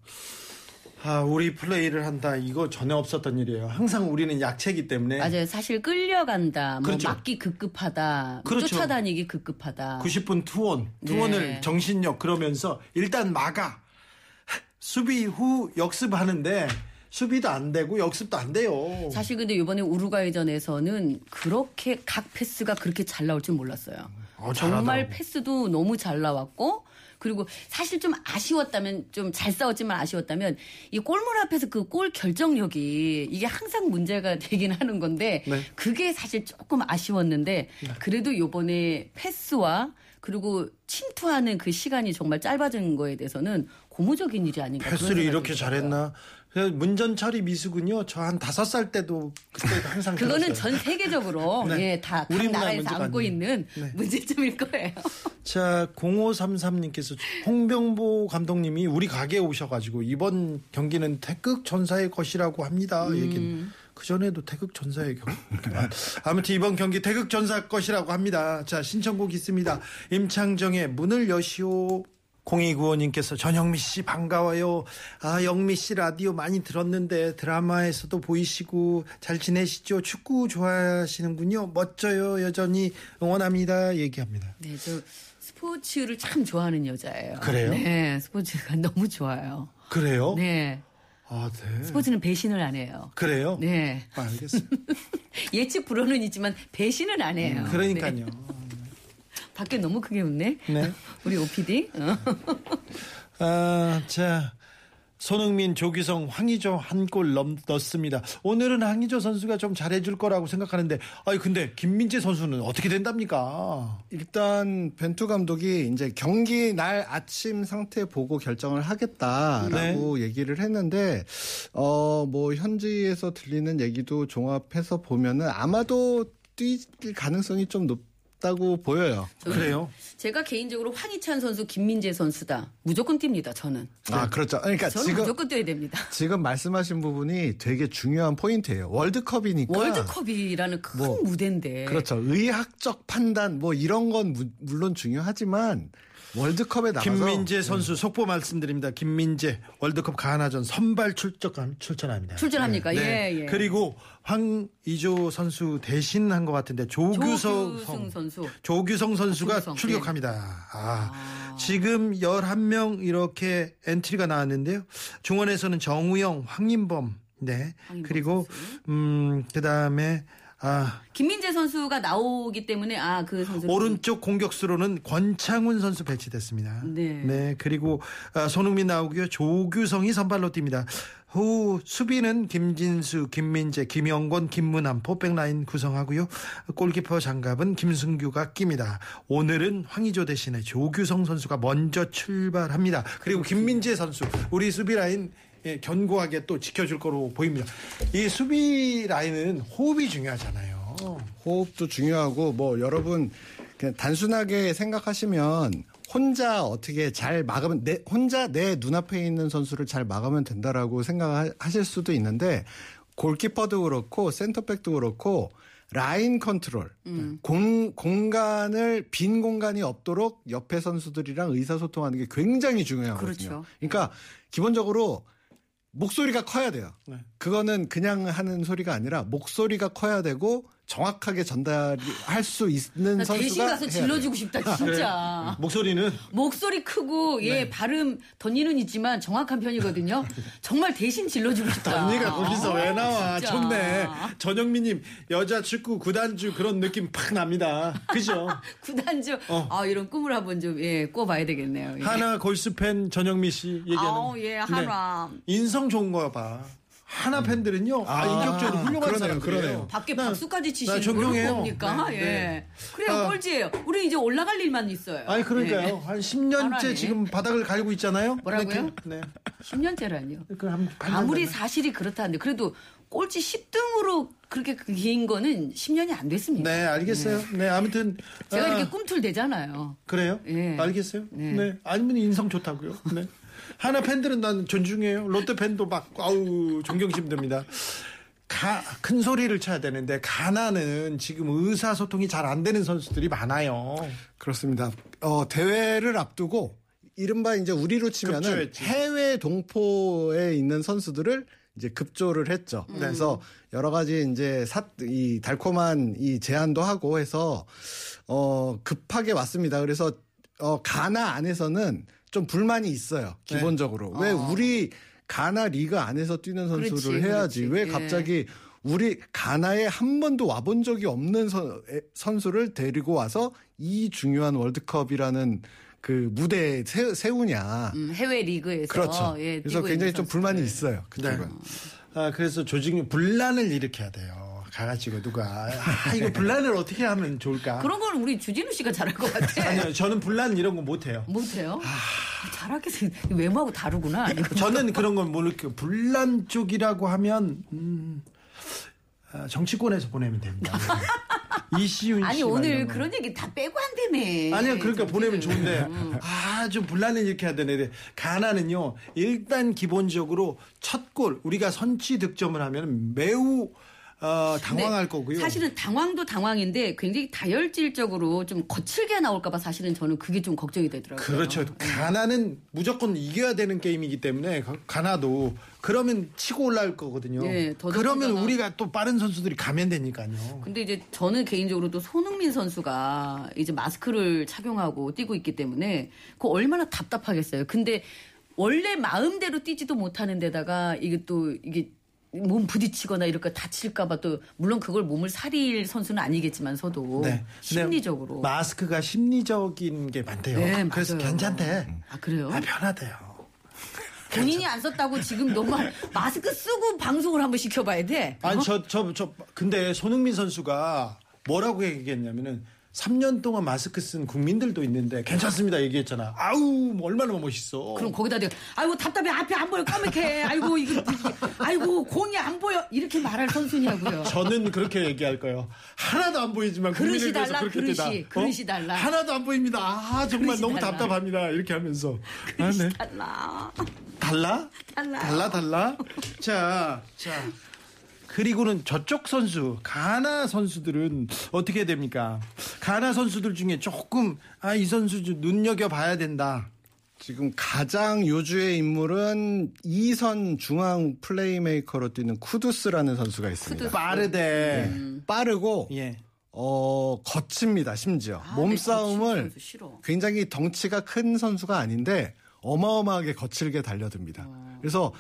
우리 플레이를 한다. 이거 전혀 없었던 일이에요. 항상 우리는 약체이기 때문에. 맞아요. 사실 끌려간다. 그렇죠. 뭐 막기 급급하다. 그렇죠. 쫓아다니기 급급하다. 90분 투혼을 네. 정신력 그러면서 일단 막아. 수비 후 역습하는데 수비도 안 되고 역습도 안 돼요. 사실 근데 이번에 우루과이전에서는 그렇게 각 패스가 그렇게 잘 나올 줄 몰랐어요. 정말 패스도 너무 잘 나왔고. 그리고 사실 좀 아쉬웠다면 좀 잘 싸웠지만 아쉬웠다면 이 골문 앞에서 그 골 결정력이 이게 항상 문제가 되긴 하는 건데 네. 그게 사실 조금 아쉬웠는데 네. 그래도 이번에 패스와 그리고 침투하는 그 시간이 정말 짧아진 거에 대해서는 고무적인 일이 아닌가. 패스를 이렇게 잘했나. 문전철이 미숙은요. 저 한 5살 때도 그때도 항상 그거는 전 세계적으로 네. 예, 다 우리 나라에서 안고 있는 네. 문제점일 거예요. 자 0533님께서 홍병보 감독님이 우리 가게에 오셔가지고 이번 경기는 태극전사의 것이라고 합니다. 얘기는 그전에도 태극전사의 경기 아무튼 이번 경기 태극전사 것이라고 합니다. 자 신청곡 있습니다. 임창정의 문을 여시오. 0295님께서 전영미 씨 반가워요. 아, 영미 씨 라디오 많이 들었는데 드라마에서도 보이시고 잘 지내시죠? 축구 좋아하시는군요. 멋져요. 여전히 응원합니다. 얘기합니다. 네, 저 스포츠를 참 좋아하는 여자예요. 그래요? 네, 스포츠가 너무 좋아요. 그래요? 네. 아, 네. 스포츠는 배신을 안 해요. 그래요? 네. 아, 알겠어요. 예측 불허는 있지만 배신은 안 해요. 그러니까요. 네. 밖에 너무 크게 웃네. 네. 우리 OPD. 아, 자, 손흥민, 조규성, 황의조 한 골 넣었습니다. 오늘은 황의조 선수가 좀 잘해줄 거라고 생각하는데, 아니 근데 김민재 선수는 어떻게 된답니까? 일단 벤투 감독이 이제 경기 날 아침 상태 보고 결정을 하겠다라고 네. 얘기를 했는데, 뭐 현지에서 들리는 얘기도 종합해서 보면은 아마도 뛸 가능성이 좀 높다고 보여요. 그래요? 제가 개인적으로 황희찬 선수, 김민재 선수다. 무조건 뜁니다. 저는. 아, 그렇죠. 그러니까 저는 지금 무조건 뛰어야 됩니다. 지금 말씀하신 부분이 되게 중요한 포인트예요. 월드컵이니까. 월드컵이라는 큰 뭐, 무대인데. 그렇죠. 의학적 판단 뭐 이런 건 물론 중요하지만 월드컵에 나가서 김민재 선수 속보 말씀드립니다. 김민재 월드컵 가나전 선발 출전합니다. 출전합니다. 네. 네. 예, 예. 그리고 황의조 선수 대신한 것 같은데 조규성 선수가 출격합니다. 네. 아, 지금 11명 이렇게 엔트리가 나왔는데요. 중원에서는 정우영, 황인범, 네, 황인범 그리고 선수. 그다음에. 아, 김민재 선수가 나오기 때문에 그 선수 오른쪽 공격수로는 권창훈 선수 배치됐습니다. 네. 네. 그리고 손흥민 나오고요. 조규성이 선발로 뜁니다. 후 수비는 김진수, 김민재, 김영권, 김문환 포백라인 구성하고요. 골키퍼 장갑은 김승규가 낍니다. 오늘은 황의조 대신에 조규성 선수가 먼저 출발합니다. 그리고 김민재 선수 우리 수비라인 예, 견고하게 또 지켜줄 거로 보입니다. 이 수비 라인은 호흡이 중요하잖아요. 호흡도 중요하고 뭐 여러분 그냥 단순하게 생각하시면 혼자 어떻게 잘 막으면 혼자 내 눈앞에 있는 선수를 잘 막으면 된다라고 생각하실 수도 있는데 골키퍼도 그렇고 센터백도 그렇고 라인 컨트롤, 공간을 빈 공간이 없도록 옆에 선수들이랑 의사소통하는 게 굉장히 중요하거든요. 그렇죠. 그러니까 기본적으로 목소리가 커야 돼요. 네. 그거는 그냥 하는 소리가 아니라 목소리가 커야 되고 정확하게 전달할 수 있는 선수가 대신 가서 질러주고 싶다 진짜. 그래. 목소리 크고 네. 예 발음 덧니는 있지만 정확한 편이거든요. 정말 대신 질러주고 싶다. 덧니가 거기서 왜 나와? 진짜. 좋네. 전영미님 여자 축구 구단주 그런 느낌 팍 납니다. 그죠? 구단주. 아 이런 꿈을 한번 좀 예 꿔봐야 되겠네요. 예. 하나 골수 팬 전영미 씨 얘기하는. 예 하나. 네. 인성 좋은 거 봐. 하나 팬들은요. 인격적으로 훌륭한 사람들이에요. 밖에 박수까지 치시는 걸 보니까. 네, 예. 네. 그래요. 꼴찌예요. 우리 이제 올라갈 일만 있어요. 아니 그러니까요. 네. 한 10년째 지금 바닥을 갈고 있잖아요. 뭐라고요? 네. 10년째라니요. 아무리 사실이 그렇다는데 그래도 꼴찌 10등으로 그렇게 긴 거는 10년이 안 됐습니다. 네, 알겠어요. 네, 아무튼 제가 이렇게 꿈틀대잖아요. 그래요? 네. 알겠어요. 네. 아니면 인성 좋다고요. 네. 하나 팬들은 난 존중해요. 롯데 팬도 막 아우 존경심 듭니다. 큰 소리를 쳐야 되는데 가나는 지금 의사소통이 잘 안 되는 선수들이 많아요. 그렇습니다. 대회를 앞두고 이른바 이제 우리로 치면은 해외 동포에 있는 선수들을 이제 급조를 했죠. 그래서 여러 가지 이제 이 달콤한 이 제안도 하고 해서 급하게 왔습니다. 그래서 가나 안에서는 좀 불만이 있어요. 기본적으로. 네. 왜 우리 가나 리가 안에서 뛰는 선수를 해야지. 왜 갑자기 우리 가나에 한 번도 와본 적이 없는 선수를 데리고 와서 이 중요한 월드컵이라는 그 무대에 세우냐. 해외 리그에서. 그렇죠. 예, 그래서 굉장히 좀 불만이 있어요. 그쪽은. 네. 그래서 조직이 분란을 일으켜야 돼요. 가가지고 누가 이거 분란을 어떻게 하면 좋을까? 그런 건 우리 주진우 씨가 잘할 것 같아. 아니요, 저는 분란 이런 거 못해요. 못해요? 잘하겠어요. 외모하고 다르구나. 저는 그런 건 모르겠고 분란 쪽이라고 하면 정치권에서 보내면 됩니다. 이시윤 씨 오늘 그런 얘기 다 빼고 한다며. 아니요, 그러니까 보내면 좋은데 좀 분란을 일으켜야 되는데 가나는요 일단 기본적으로 첫 골 우리가 선취 득점을 하면 매우 당황할 거고요. 사실은 당황도 당황인데 굉장히 다혈질적으로 좀 거칠게 나올까 봐 사실은 저는 그게 좀 걱정이 되더라고요. 그렇죠. 가나는 무조건 이겨야 되는 게임이기 때문에 가나도 그러면 치고 올라올 거거든요. 네, 그러면 우리가 또 빠른 선수들이 가면 되니까요. 근데 이제 저는 개인적으로 또 손흥민 선수가 이제 마스크를 착용하고 뛰고 있기 때문에 그거 얼마나 답답하겠어요. 근데 원래 마음대로 뛰지도 못하는 데다가 이게 몸 부딪히거나 이렇게 다칠까봐 또 물론 그걸 몸을 사릴 선수는 아니겠지만서도 네. 심리적으로 마스크가 심리적인 게 많대요. 네, 그래서 맞아요. 괜찮대. 아 그래요? 아, 편하대요. 본인이 안 썼다고 지금 너무 마스크 쓰고 방송을 한번 시켜봐야 돼. 아니 근데 손흥민 선수가 뭐라고 얘기했냐면은 3년 동안 마스크 쓴 국민들도 있는데 괜찮습니다 얘기했잖아. 아우 얼마나 멋있어. 그럼 거기다 대고 아이고 답답해 앞이 안 보여 까맣게 아이고 이거 아이고 공이 안 보여 이렇게 말할 선수냐고요. 저는 그렇게 얘기할 거예요. 하나도 안 보이지만 그릇이 달라 그릇이 그릇이 달라. 하나도 안 보입니다. 아 정말 너무 달라. 답답합니다 이렇게 하면서. 그릇이 아, 네. 달라. 자. 그리고는 저쪽 선수 가나 선수들은 어떻게 됩니까? 가나 선수들 중에 조금 이 선수 좀 눈여겨봐야 된다. 지금 가장 요주의 인물은 2선 중앙 플레이메이커로 뛰는 쿠두스라는 선수가 있습니다. 쿠두스. 빠르대. 빠르고 예. 거칩니다. 심지어 몸싸움을 굉장히 덩치가 큰 선수가 아닌데 어마어마하게 거칠게 달려듭니다. 그래서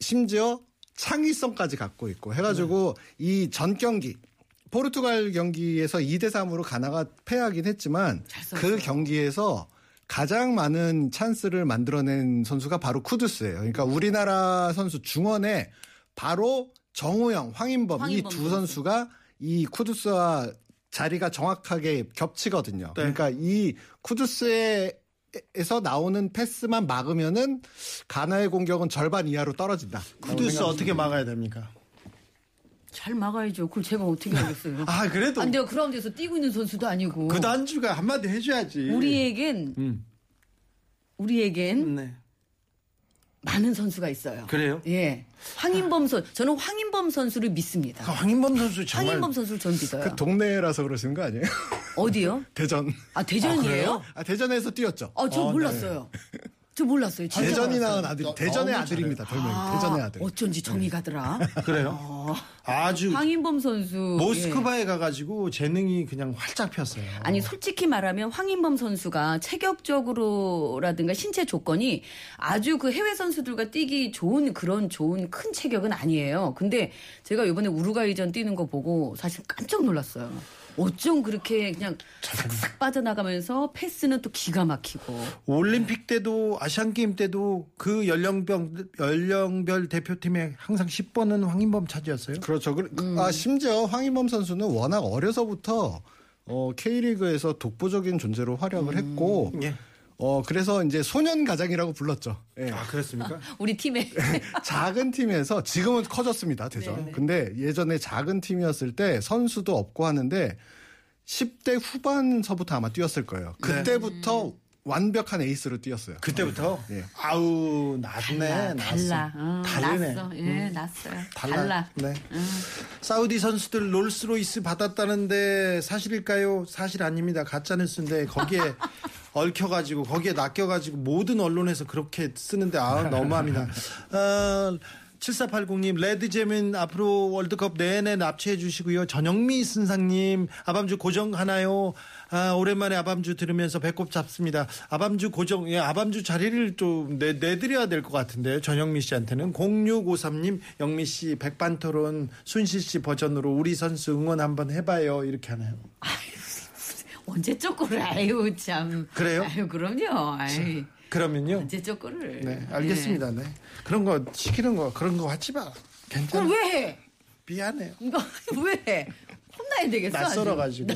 심지어 창의성까지 갖고 있고 해가지고 이 전 경기 포르투갈 경기에서 2-3으로 가나가 패하긴 했지만 그 경기에서 가장 많은 찬스를 만들어낸 선수가 바로 쿠두스예요. 그러니까 우리나라 선수 중원에 바로 정우영, 황인범 이 두 선수가 이 쿠두스와 자리가 정확하게 겹치거든요. 네. 그러니까 이 쿠두스의 에서 나오는 패스만 막으면은 가나의 공격은 절반 이하로 떨어진다. 쿠두스 어떻게 막아야 됩니까? 잘 막아야죠. 그걸 제가 어떻게 알겠어요? 아 그래도 안 돼요. 그라운드에서 뛰고 있는 선수도 아니고. 그 단주가 한마디 해줘야지. 우리에겐 네. 많은 선수가 있어요. 그래요? 예. 황인범 선수. 저는 황인범 선수를 믿습니다. 황인범 선수 정말. 황인범 선수를 전 믿어요. 그 동네라서 그러시는 거 아니에요? 어디요? 대전. 아 대전이에요? 아 대전에서 뛰었죠. 저 몰랐어요. 네. 저 몰랐어요. 진짜 대전이 낳은 아들. 대전의 아들입니다. 별명이. 대전의 아들. 어쩐지 정이 가더라. 그래요? 아주 황인범 선수 모스크바에 예. 가가지고 재능이 그냥 활짝 폈어요. 아니 솔직히 말하면 황인범 선수가 체격적으로라든가 신체 조건이 아주 그 해외 선수들과 뛰기 좋은 그런 좋은 큰 체격은 아니에요. 근데 제가 이번에 우루과이전 뛰는 거 보고 사실 깜짝 놀랐어요. 어쩜 그렇게 그냥 싹싹 빠져나가면서 패스는 또 기가 막히고. 올림픽 때도 아시안게임 때도 그 연령별 대표팀에 항상 10번은 황인범 차지였어요? 그렇죠. 심지어 황인범 선수는 워낙 어려서부터 K리그에서 독보적인 존재로 활약을 했고 예. 그래서 이제 소년 가장이라고 불렀죠. 예. 아, 그랬습니까? 우리 팀에. 작은 팀에서 지금은 커졌습니다, 대전. 네네. 근데 예전에 작은 팀이었을 때 선수도 없고 하는데 10대 후반서부터 아마 뛰었을 거예요. 그때부터 완벽한 에이스로 뛰었어요. 그때부터? 예. 아우, 낫네. 달라. 났어. 예, 났어요. 달라. 네. 사우디 선수들 롤스로이스 받았다는데 사실일까요? 사실 아닙니다. 가짜뉴스인데 거기에. 얽혀가지고 거기에 낚여가지고 모든 언론에서 그렇게 쓰는데 너무합니다. 7480님 레드제민 앞으로 월드컵 내내 납치해 주시고요. 전영미 선상님 아밤주 고정하나요? 오랜만에 아밤주 들으면서 배꼽 잡습니다. 아밤주 고정 아밤주 자리를 좀 내드려야 될 것 같은데요. 전영미 씨한테는 0653님 영미 씨 백반토론 순실 씨 버전으로 우리 선수 응원 한번 해봐요 이렇게 하나요? 언제 쪼꼬를 아유 참 그래요? 아유 그럼요. 아유. 그러면요? 언제 쪼꼬를? 네 알겠습니다. 네. 그런 거 시키는 거 그런 거 하지 마. 괜찮아. 왜 해? 미안해요. 이거 왜? 혼나야 되겠어. 낯설어가지고.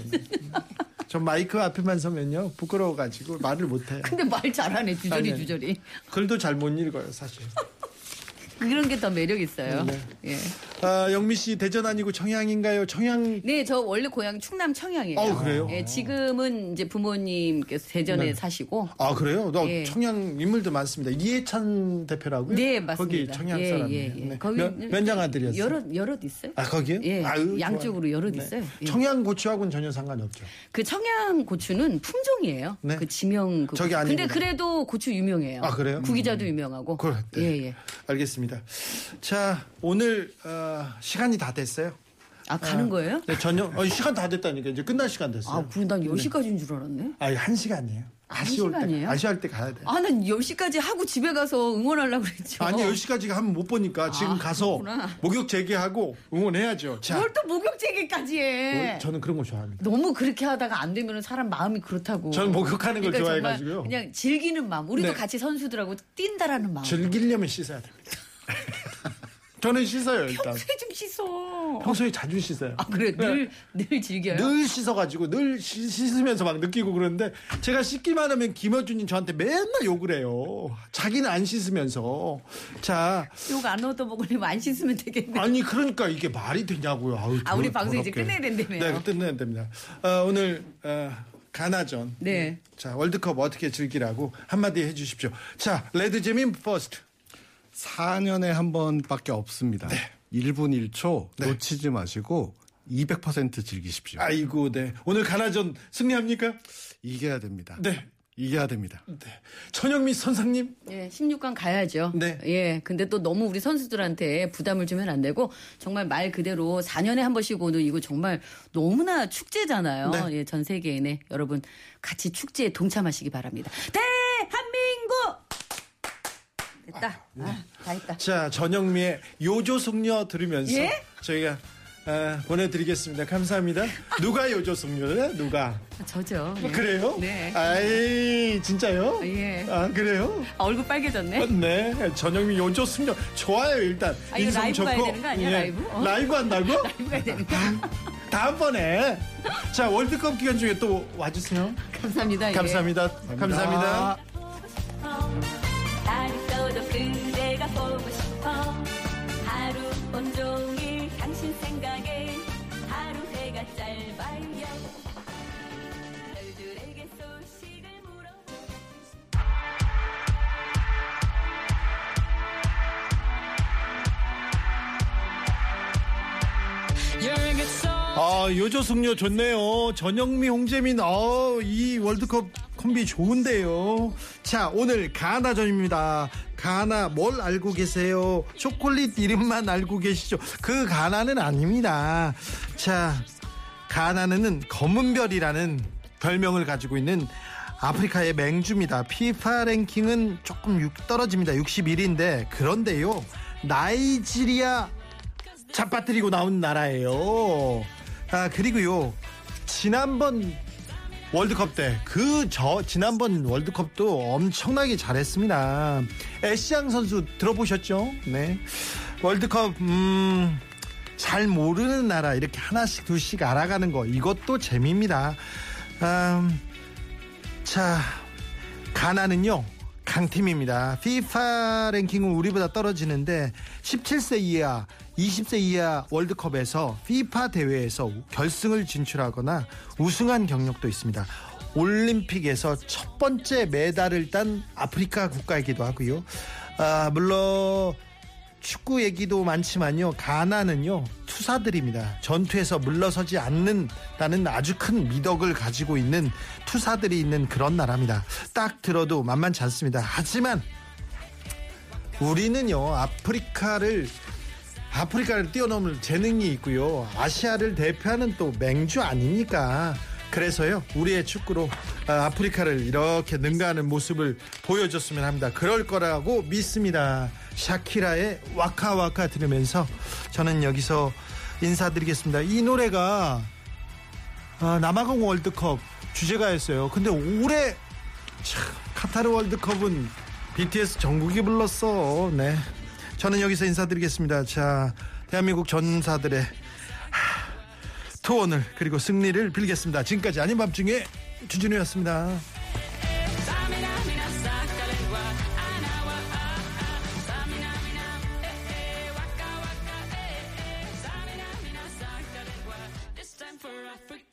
전 마이크 앞에만 서면요 부끄러워가지고 말을 못해요. 근데 말 잘하네 주저리. 글도 잘 못 읽어요 사실. 그런 게 더 매력 있어요. 네. 예. 아, 영미 씨 대전 아니고 청양인가요? 청양. 네, 저 원래 고향이 충남 청양이에요. 아, 그래요? 예, 지금은 이제 부모님께서 대전에 네. 사시고. 아, 그래요? 나 예. 청양 인물도 많습니다. 이해찬 대표라고요? 네, 맞습니다. 거기 청양 사람이에요. 예, 예, 예. 네. 거기 몇 장 아들이었어요? 여럿 있어요? 아, 거기요? 예. 아유, 양쪽으로 여럿 네. 있어요. 예. 청양 고추하고는 전혀 상관이 없죠. 그 청양 고추는 품종이에요. 네. 그 지명 그. 저기 아니에요. 근데 그래도 고추 유명해요. 아, 그래요? 구기자도 유명하고. 그래. 네. 예, 예. 알겠습니다. 자, 오늘 시간이 다 됐어요. 아, 가는 거예요? 네, 시간 다 됐다니까. 이제 끝날 시간 됐어요. 아, 그럼 난 10시까지인 줄 알았네. 아니, 1시간이에요. 아쉬울 때 가야 돼. 아, 난 10시까지 하고 집에 가서 응원하려고 그랬죠. 아니, 10시까지 하면 못 보니까 지금 가서 그렇구나. 목욕 재개하고 응원해야죠. 자. 뭘 또 목욕 재개까지 해. 저는 그런 거 좋아합니다. 너무 그렇게 하다가 안 되면 사람 마음이 그렇다고. 저는 목욕하는 걸 좋아해가지고요. 그냥 즐기는 마음. 우리도 네. 같이 선수들하고 뛴다라는 마음. 즐기려면 씻어야 됩니다. 저는 씻어요, 일단. 평소에 좀 씻어. 평소에 자주 씻어요. 아, 그래? 늘 즐겨요? 늘 씻어가지고, 씻으면서 막 느끼고 그러는데, 제가 씻기만 하면 김어준이 저한테 맨날 욕을 해요. 자기는 안 씻으면서. 자. 욕 안 얻어먹으려면 안 씻으면 되겠네. 아니, 그러니까 이게 말이 되냐고요. 아우, 우리 방송 이제 끝내야 된다며요. 네, 끝내야 됩니다. 오늘, 가나전. 네. 자, 월드컵 어떻게 즐기라고 한마디 해주십시오. 자, 레드제민 퍼스트. 4년에 한 번밖에 없습니다. 네. 1분 1초 네. 놓치지 마시고 200% 즐기십시오. 아이고, 네. 오늘 가나전 승리합니까? 이겨야 됩니다. 네. 이겨야 됩니다. 네. 전영미 선상님? 네, 16강 가야죠. 네. 예. 근데 또 너무 우리 선수들한테 부담을 주면 안 되고, 정말 말 그대로 4년에 한 번씩 오는 이거 정말 너무나 축제잖아요. 네. 예, 전 세계인의 여러분 같이 축제에 동참하시기 바랍니다. 대한민국! 됐다. 네. 다 했다. 자, 전영미의 요조숙녀 들으면서 예? 저희가 보내드리겠습니다. 감사합니다. 누가 요조숙녀래? 누가? 저죠. 예. 그래요? 네. 아이, 진짜요? 예. 아, 그래요? 아, 얼굴 빨개졌네. 네. 전영미 요조숙녀 좋아요. 일단 아, 이거 라이브 좋고. 가야 되는 거 아니야? 예. 라이브? 라이브 한다고? 라이브 가야 되는 거. 다음번에 자, 월드컵 기간 중에 또 와주세요. 감사합니다. 감사합니다. 예. 감사합니다. 그대가 보고 싶어 하루 온종일 당신 생각에 하루 해가 짧아요 너희들에게 소식을 물어 아, 요조숙녀 좋네요. 전영미, 홍재민 이 월드컵 콤비 좋은데요. 자, 오늘 가나전입니다. 가나 뭘 알고 계세요? 초콜릿 이름만 알고 계시죠? 그 가나는 아닙니다. 자, 가나는 검은별이라는 별명을 가지고 있는 아프리카의 맹주입니다. 피파 랭킹은 조금 떨어집니다. 61인데 그런데요. 나이지리아 잡아뜨리고 나온 나라예요. 아, 그리고요. 지난번 월드컵 때 지난번 월드컵도 엄청나게 잘했습니다. 애시양 선수 들어보셨죠? 네. 월드컵 잘 모르는 나라 이렇게 하나씩 둘씩 알아가는 거 이것도 재미입니다. 자, 가나는요. 강팀입니다. FIFA 랭킹은 우리보다 떨어지는데 17세 이하, 20세 이하 월드컵에서 FIFA 대회에서 결승을 진출하거나 우승한 경력도 있습니다. 올림픽에서 첫 번째 메달을 딴 아프리카 국가이기도 하고요. 아, 물론 축구 얘기도 많지만요. 가나는요. 투사들입니다. 전투에서 물러서지 않는다는 아주 큰 미덕을 가지고 있는 투사들이 있는 그런 나라입니다. 딱 들어도 만만치 않습니다. 하지만 우리는요. 아프리카를 뛰어넘을 재능이 있고요. 아시아를 대표하는 또 맹주 아닙니까? 그래서요. 우리의 축구로 아프리카를 이렇게 능가하는 모습을 보여줬으면 합니다. 그럴 거라고 믿습니다. 샤키라의 와카와카 들으면서 저는 여기서 인사드리겠습니다. 이 노래가 남아공 월드컵 주제가였어요. 근데 올해 카타르 월드컵은 BTS 정국이 불렀어. 네, 저는 여기서 인사드리겠습니다. 자, 대한민국 전사들의 소원을 그리고 승리를 빌겠습니다. 지금까지 아닌 밤중에 주진우였습니다. Africa.